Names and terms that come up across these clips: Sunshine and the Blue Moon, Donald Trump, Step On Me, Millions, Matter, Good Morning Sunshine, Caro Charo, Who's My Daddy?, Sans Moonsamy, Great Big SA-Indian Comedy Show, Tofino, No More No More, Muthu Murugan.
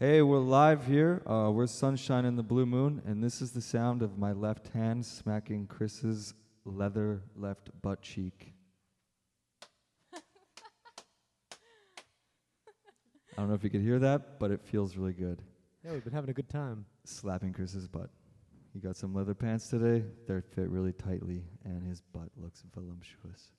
Hey, we're live here. We're Sunshine and the Blue Moon, and this is the sound of my left hand smacking Chris's leather left butt cheek. I don't know if you could hear that, but it feels really good. Yeah, we've been having a good time. Slapping Chris's butt. He got some leather pants today. They fit really tightly, and his butt looks voluptuous.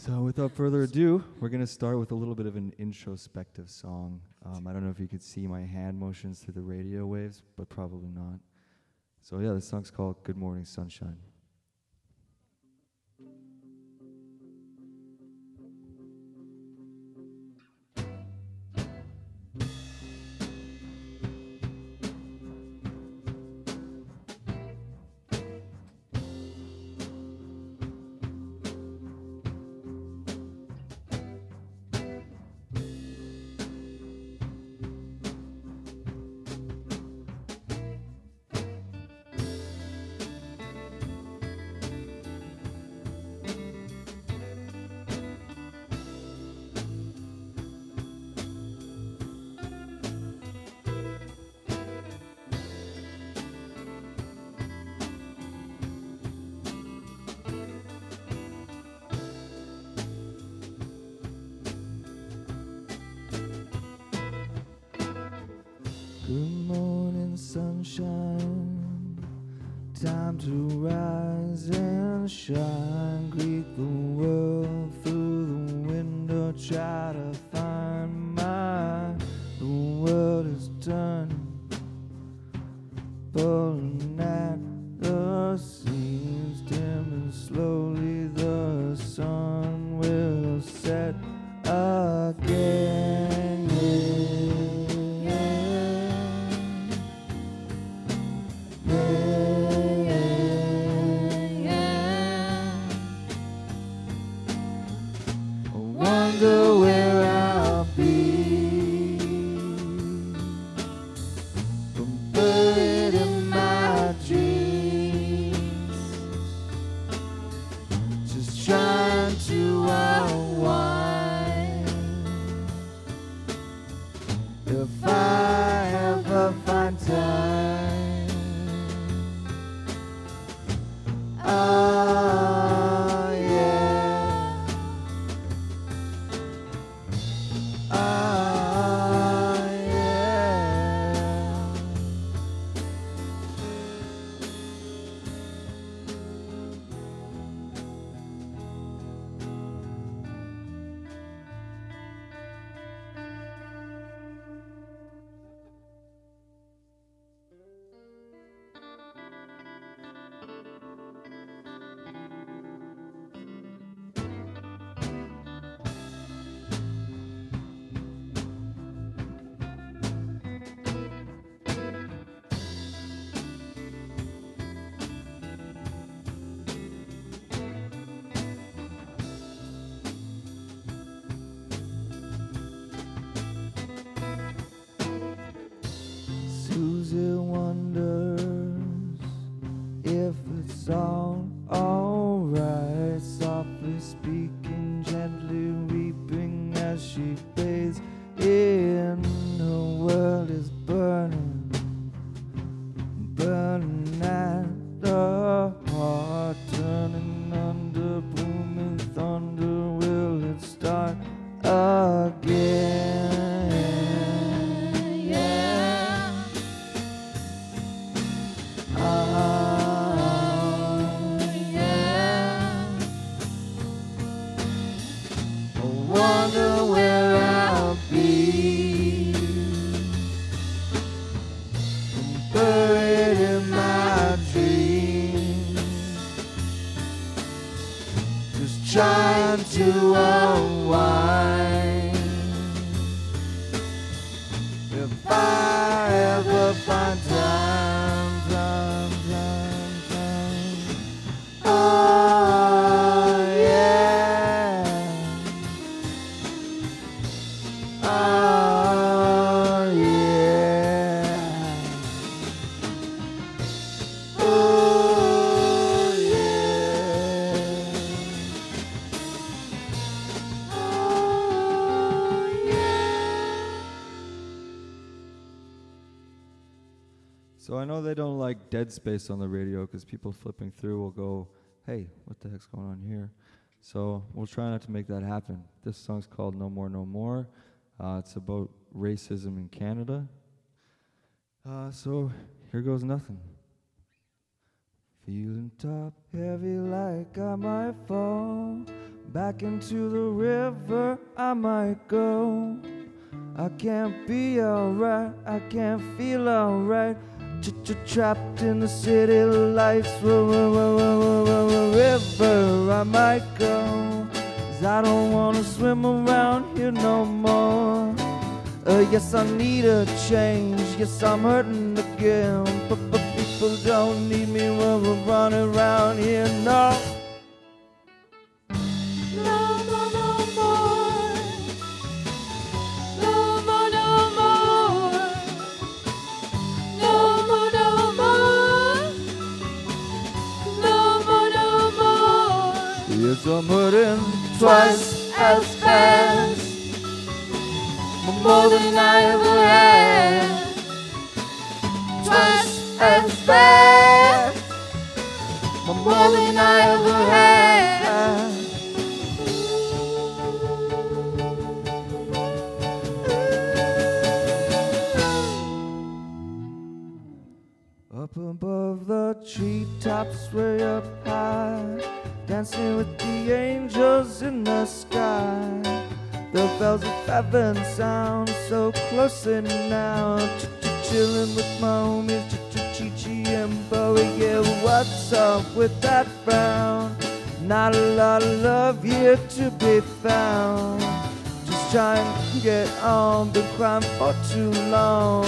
So without further ado, we're going to start with a little bit of an introspective song. I don't know if you could see my hand motions through the radio waves, but probably not. So yeah, this song's called Good Morning Sunshine. Good morning, sunshine, time to rise and shine. Greet the world through the window, try to find mine. The world is turning, pulling at the seams, dim and slowly the sun will set again. It wonders if it's all right, softly speaking, gently weeping as she bathes in her world is burning, burning at the heart, turning under, booming thunder, will it start again? Trying to unwind. If I ever find time, oh yeah, oh yeah, oh. So I know they don't like dead space on the radio because people flipping through will go, hey, what the heck's going on here? So we'll try not to make that happen. This song's called No More No More. It's about racism in Canada. So here goes nothing. Feeling top heavy like I might fall. Back into the river I might go. I can't be alright, I can't feel alright. Trapped in the city lights, river I might go. 'Cause I don't wanna swim around here no more. Yes, I need a change, yes, I'm hurting again. But people don't need me when we're running around here, no. I'm hurting twice as fast, more than I ever had. Twice as fast, more than I ever had. Up above the treetops, way up high, dancing with the angels in the sky. The bells of heaven sound so close in now. Chilling with my homies, Chi and Bowie. Yeah, what's up with that frown? Not a lot of love here to be found. Just trying to get on, been crying for too long.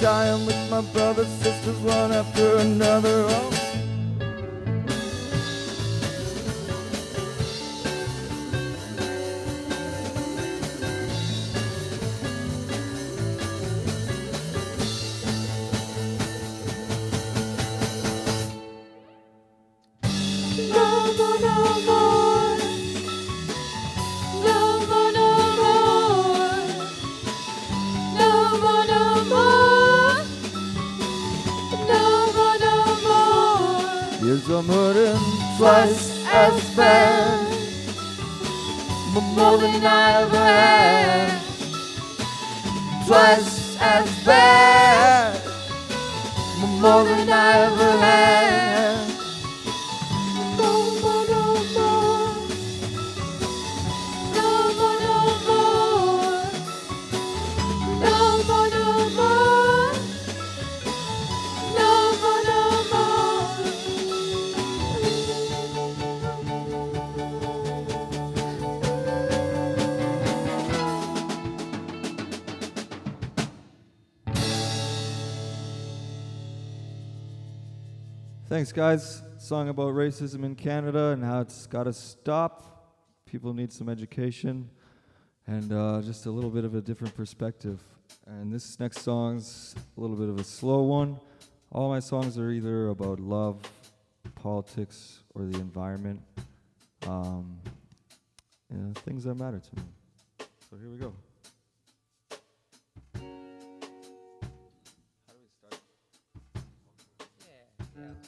Dying with my brothers, sisters, one after another. Oh. I'm hurting twice as fast, more than I ever had. Twice as fast, more than I ever had. No more, no more. No more, no more. No more, no more. Thanks, guys. Song about racism in Canada and how it's got to stop. People need some education and just a little bit of a different perspective. And this next song's a little bit of a slow one. All my songs are either about love, politics, or the environment. Things that matter to me. So here we go.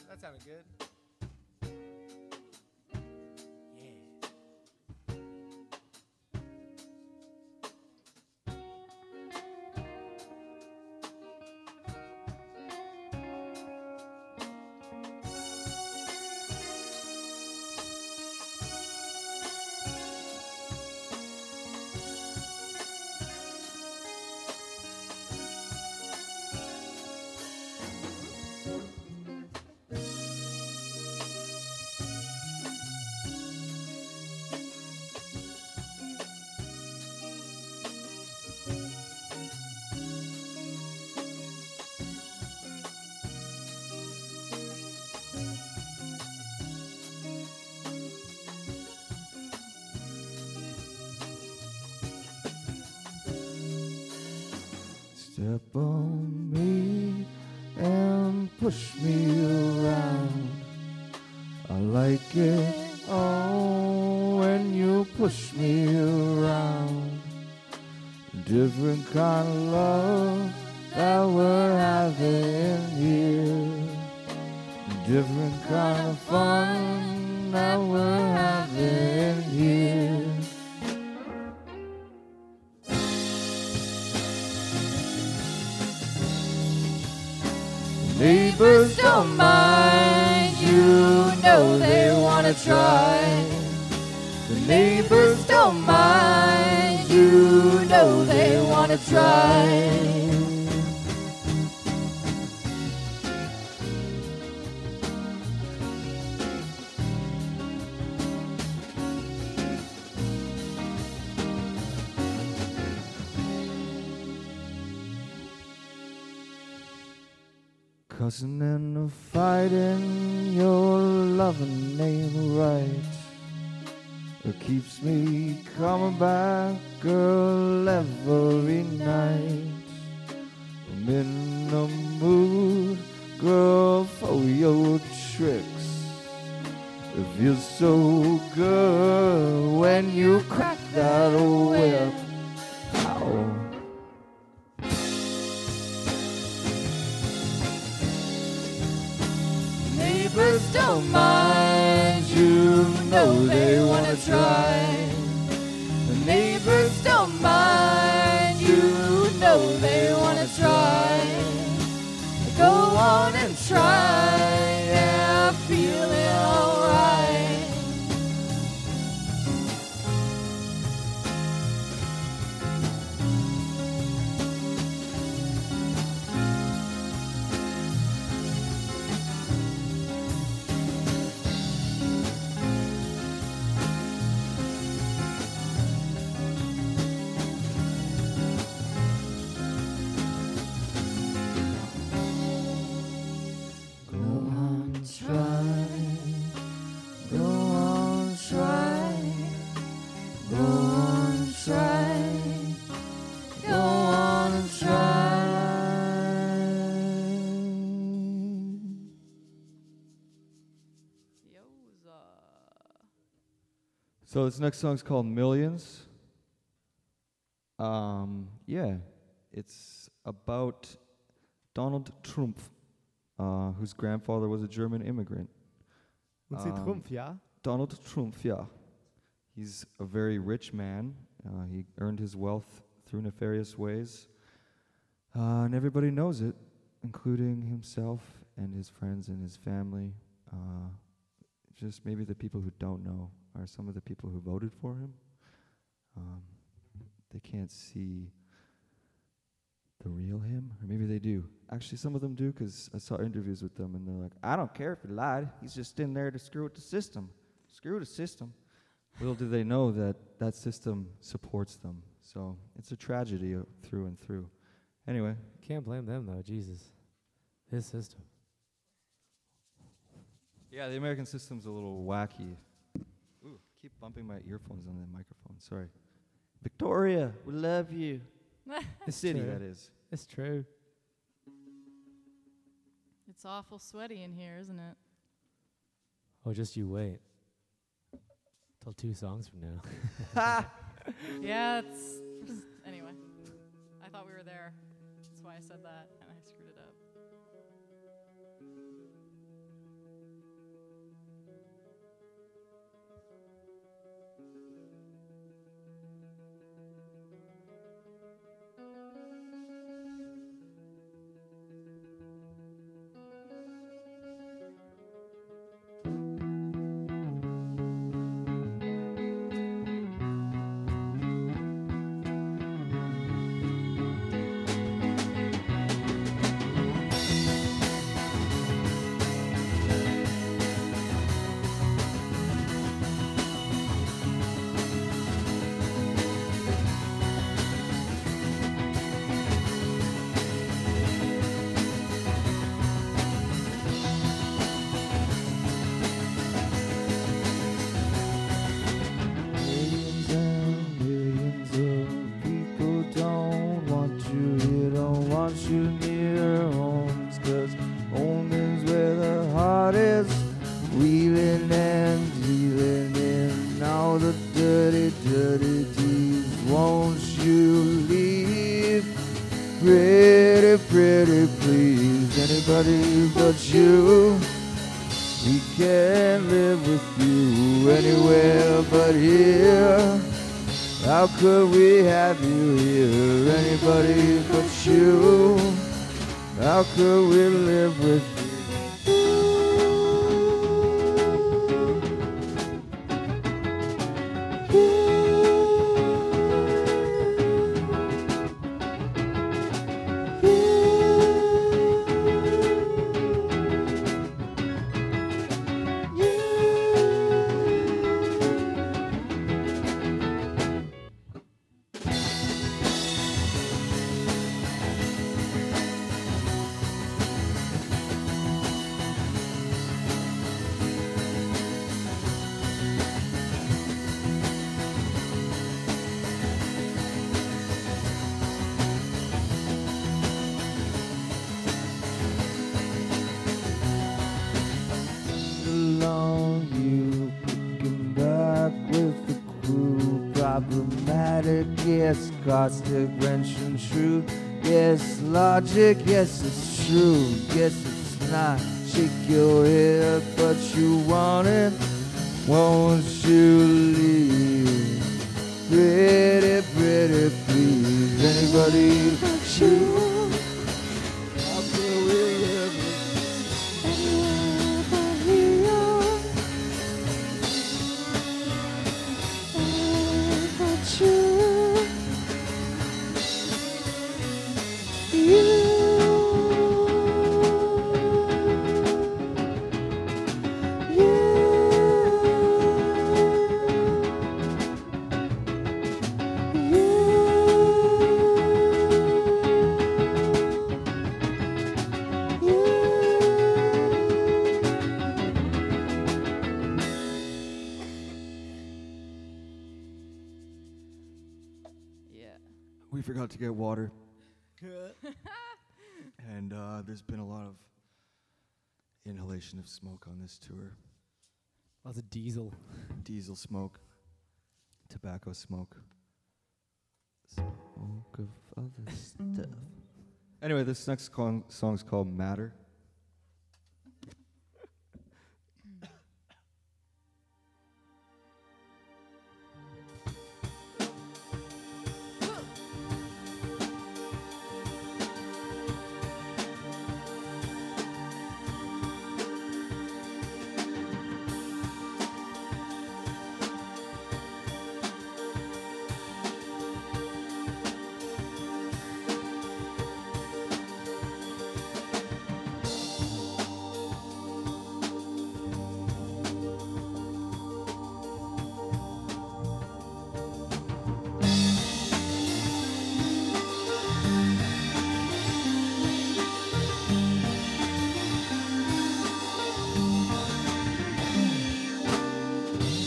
That sounded good. Yeah. Step on me and push me around. I like it all when you push me around. Different kind of love that we're having here. A different kind of fun that we're having here. Neighbors don't mind, you know they want to try. The neighbors don't mind, you know they want to try. Cussing and fighting, your loving name right. It keeps me coming back, girl, every night. I'm in the mood, girl, for your tricks. It feels so good when you crack that old whip. Ow. Neighbors don't mind, you know they want to try. The neighbors don't mind, you know they want to try. Go on and try, yeah, feeling alright. So this next song's called Millions. It's about Donald Trump, whose grandfather was a German immigrant. Und sie Trump, yeah? Donald Trump, yeah. He's a very rich man. He earned his wealth through nefarious ways. And everybody knows it, including himself and his friends and his family. Just maybe the people who don't know are some of the people who voted for him. They can't see the real him, or maybe they do. Actually, some of them do, because I saw interviews with them, and they're like, I don't care if he lied. He's just in there to screw with the system. Screw the system. Little do they know that that system supports them. So it's a tragedy through and through. Anyway. Can't blame them, though, Jesus. His system. Yeah, the American system's a little wacky. Keep bumping my earphones on the microphone. Sorry. Victoria, we love you. The city, that is. It's true. It's awful sweaty in here, isn't it? Oh, just you wait. Till 2 songs from now. Yeah, it's... Just, anyway. I thought we were there. That's why I said that, and I screwed it up. Dirty deeds, won't you leave? Pretty pretty please anybody but you. We can't live with you anywhere but here. How could we have you here, anybody but you? How could we live with you? Yes, caustic, wrench, and true. Yes, logic, yes, it's true. Yes, it's not. Shake your head, but you want it. Won't you leave? Pretty, pretty, please. Anybody but you? To get water, and there's been a lot of inhalation of smoke on this tour. Lots of diesel smoke, tobacco smoke of other stuff. Anyway, this next song's called Matter.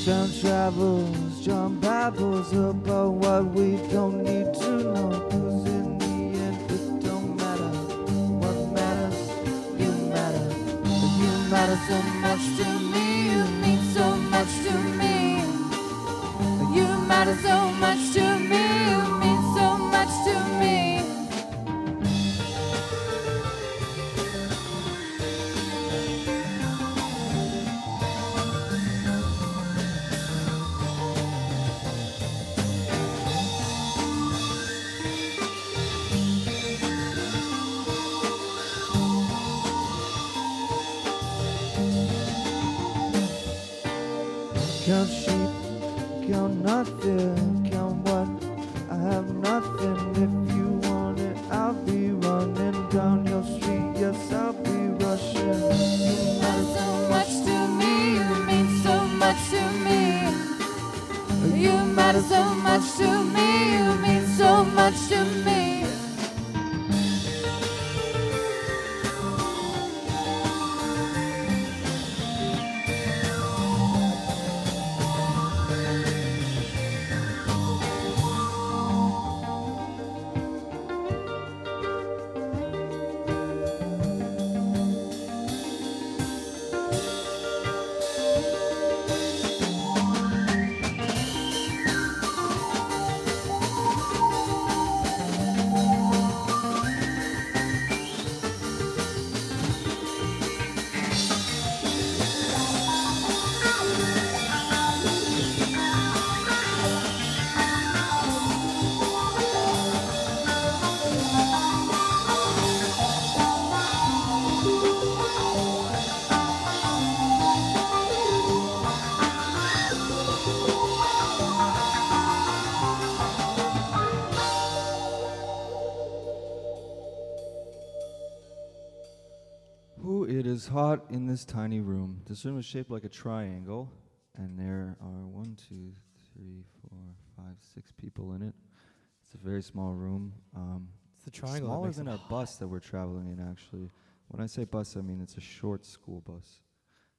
Sound travels, John babbles about what we don't need to know. Cause in the end it don't matter. What matters, you matter. But you matter so much to me, you mean so much to me. But you matter so much to me, you mean so much to me. Count sheep, count nothing, count what I have nothing. If you want it, I'll be running down your street, yes, I'll be rushing. You matter so much to me, you mean so much to me. You matter so much to me, you mean so much to me. is hot in this tiny room. This room is shaped like a triangle, and there are 1, 2, 3, 4, 5, 6 people in it. It's a very small room. It's the triangle. Smaller than our bus that we're traveling in, actually. When I say bus, I mean it's a short school bus.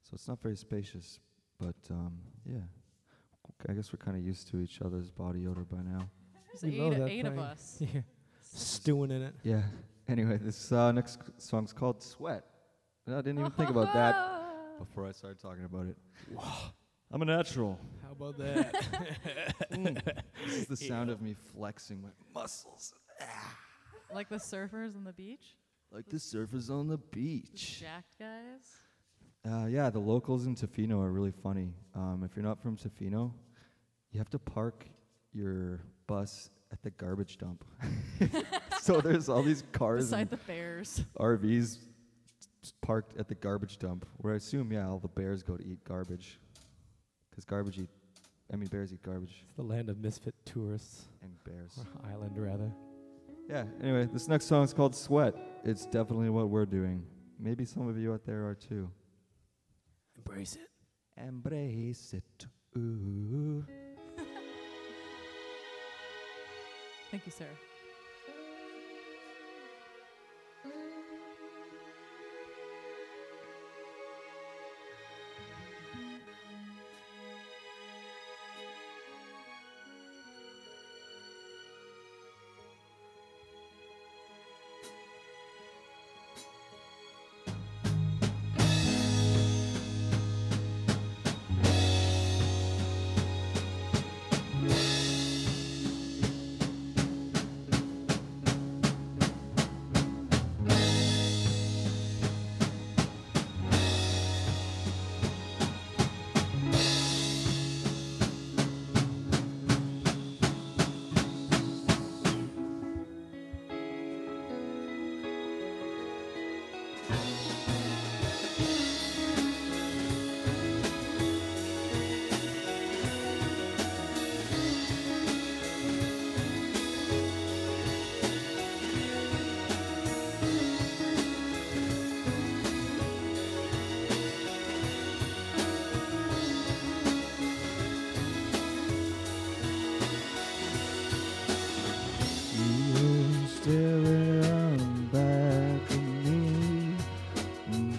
So it's not very spacious, but yeah. I guess we're kind of used to each other's body odor by now. There's eight of us. Yeah. Stewing in it. Yeah. Anyway, this next song's called Sweat. I didn't even think about that before I started talking about it. I'm a natural. How about that? This is the sound of me flexing my muscles. Like the surfers on the beach? Like the surfers on the beach. The jacked guys? Yeah, the locals in Tofino are really funny. If you're not from Tofino, you have to park your bus at the garbage dump. So there's all these cars beside the bears. RVs parked at the garbage dump, where I assume, yeah, all the bears go to eat garbage. Because bears eat garbage. It's the land of misfit tourists. And bears. Or island, rather. Yeah, anyway, this next song is called Sweat. It's definitely what we're doing. Maybe some of you out there are too. Embrace it. Embrace it. Ooh. Thank you, sir.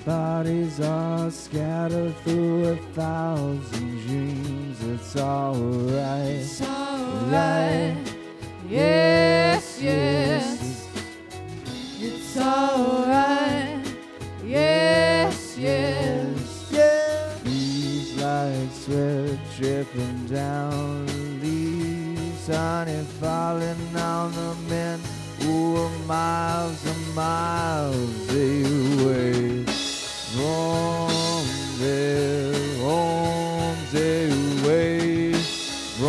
Bodies are scattered through 1,000 dreams. It's all right. It's all right. Yes, yes. It's all right. Yes, yes. Yeah. These lights were dripping down leaves, honey falling on the men who were miles and miles away. From their homes away, from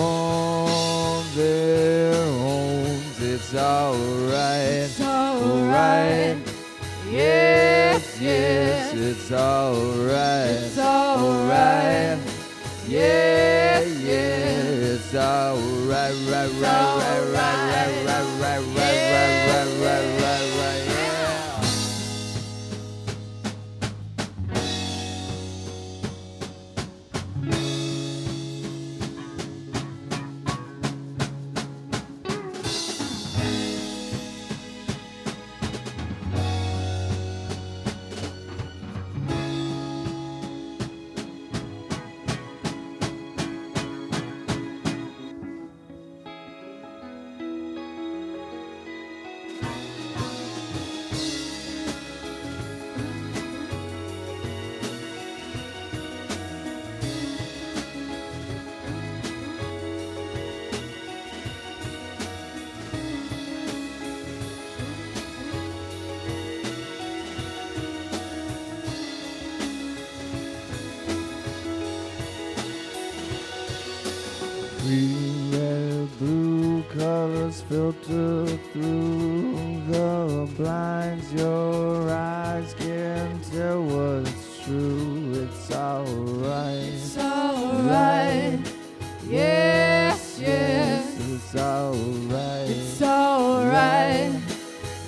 their homes, it's alright, alright. Yes, yes, it's alright, it's alright. Yeah, yeah, it's alright, right, right, right, right, right, right, right, right, right, right, right. Green, red, blue colors filter through the blinds. Your eyes can tell what's true. It's alright. It's alright. Yes, yes. It's alright. It's alright.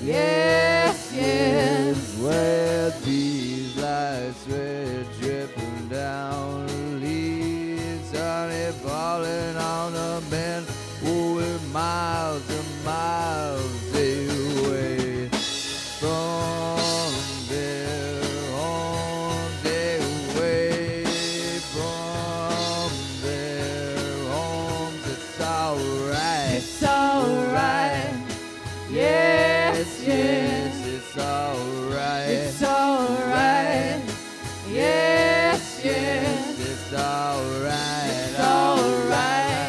Yes, yes. Where these lights yes, yes, it's alright. It's alright. Yes, yes, it's alright. It's alright. Yes, yes.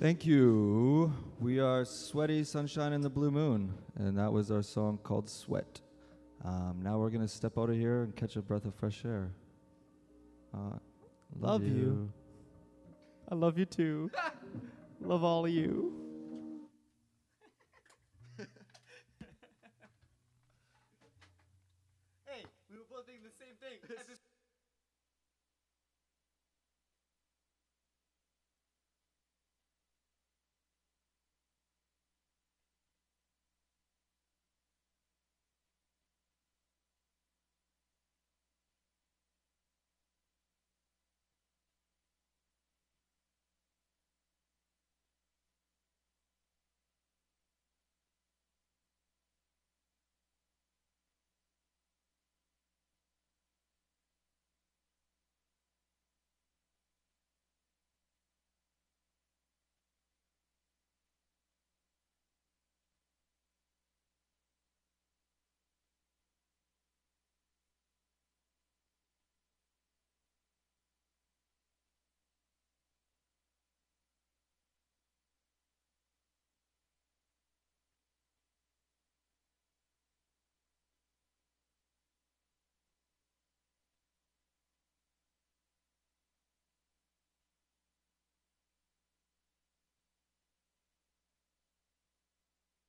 Thank you. We are Sweaty Sunshine and the Blue Moon, and that was our song called Sweat. Now we're going to step out of here and catch a breath of fresh air. Love you. I love you too. Love all of you.